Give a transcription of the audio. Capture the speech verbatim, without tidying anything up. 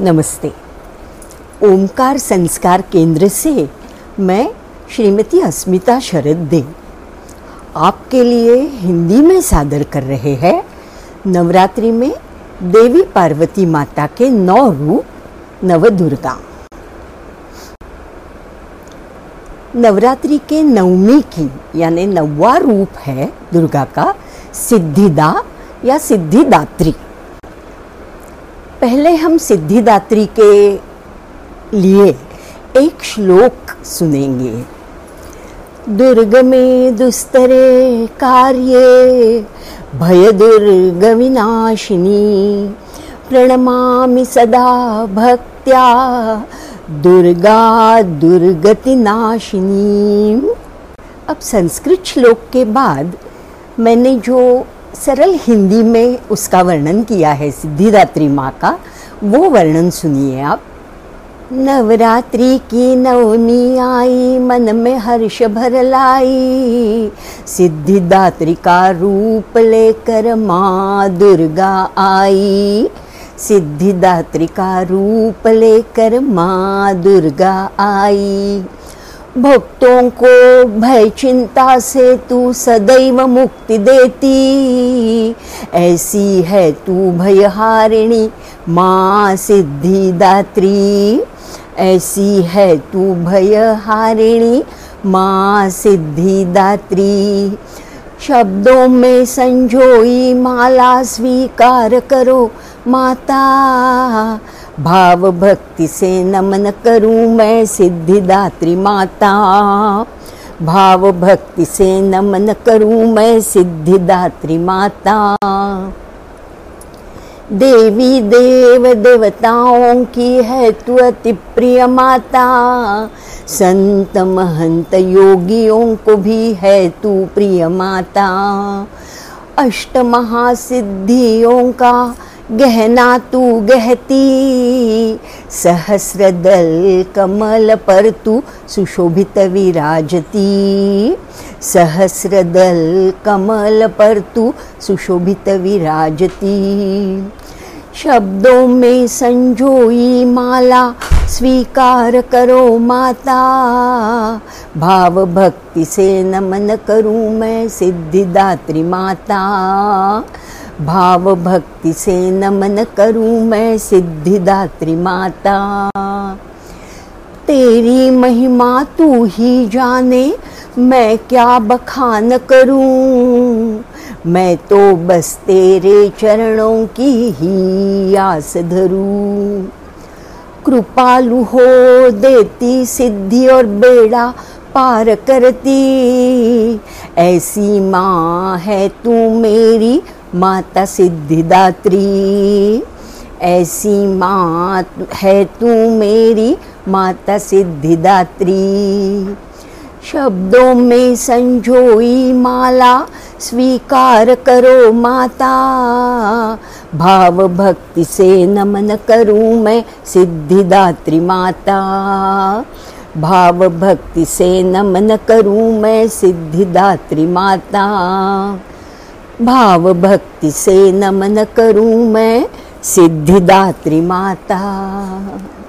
नमस्ते। ओमकार संस्कार केंद्र से मैं श्रीमती अस्मिता शरद देव आपके लिए हिंदी में सादर कर रहे हैं नवरात्रि में देवी पार्वती माता के नौ रूप नवदुर्गा। नवरात्रि के नवमी की यानी नववा रूप है दुर्गा का सिद्धिदा या सिद्धिदात्री। पहले हम सिद्धिदात्री के लिए एक श्लोक सुनेंगे। दुर्गमे दुस्तरे कार्य भय दुर्गविनाशनी प्रणमामि सदा भक्त्या दुर्गा दुर्गति नाशनी। अब संस्कृत श्लोक के बाद मैंने जो सरल हिंदी में उसका वर्णन किया है सिद्धिदात्री माँ का, वो वर्णन सुनिए आप। नवरात्रि की नवमी आई मन में हर्ष भर लाई, सिद्धिदात्री का रूप लेकर माँ दुर्गा आई, सिद्धिदात्री का रूप लेकर माँ दुर्गा आई। भक्तों को भय चिंता से तू सदैव मुक्ति देती, ऐसी है तू भयहारिणी माँ सिद्धिदात्री, ऐसी है तू भयहारिणी माँ सिद्धिदात्री। शब्दों में संजोई माला स्वीकार करो माता, भाव भक्ति से नमन करूं मैं सिद्धिदात्री माता, भाव भक्ति से नमन करूं मैं सिद्धिदात्री माता। देवी देव देवताओं की है तू अति प्रिय माता, संत महंत योगियों को भी है तू प्रिय माता। अष्ट महासिद्धियों का गहना तू गहती, सहस्र दल कमल पर तू सुशोभित विराजती, सहस्र दल कमल पर तू सुशोभित विराजती। शब्दों में संजोई माला स्वीकार करो माता, भाव भक्ति से नमन करूं मैं सिद्धिदात्री माता, भाव भक्ति से नमन करूं मैं सिद्धिदात्री माता। तेरी महिमा तू ही जाने मैं क्या बखान करूं, मैं तो बस तेरे चरणों की ही आस धरूं। कृपालु हो देती सिद्धि और बेड़ा पार करती, ऐसी माँ है तू मेरी माता सिद्धिदात्री, ऐसी माँ है तू मेरी माता सिद्धिदात्री। शब्दों में संजोई माला स्वीकार करो माता, भाव भक्ति से नमन करूं मैं सिद्धिदात्री माता, भाव भक्ति से नमन करूं मैं सिद्धिदात्री माता, भाव भक्ति से नमन करूं मैं सिद्धिदात्री माता।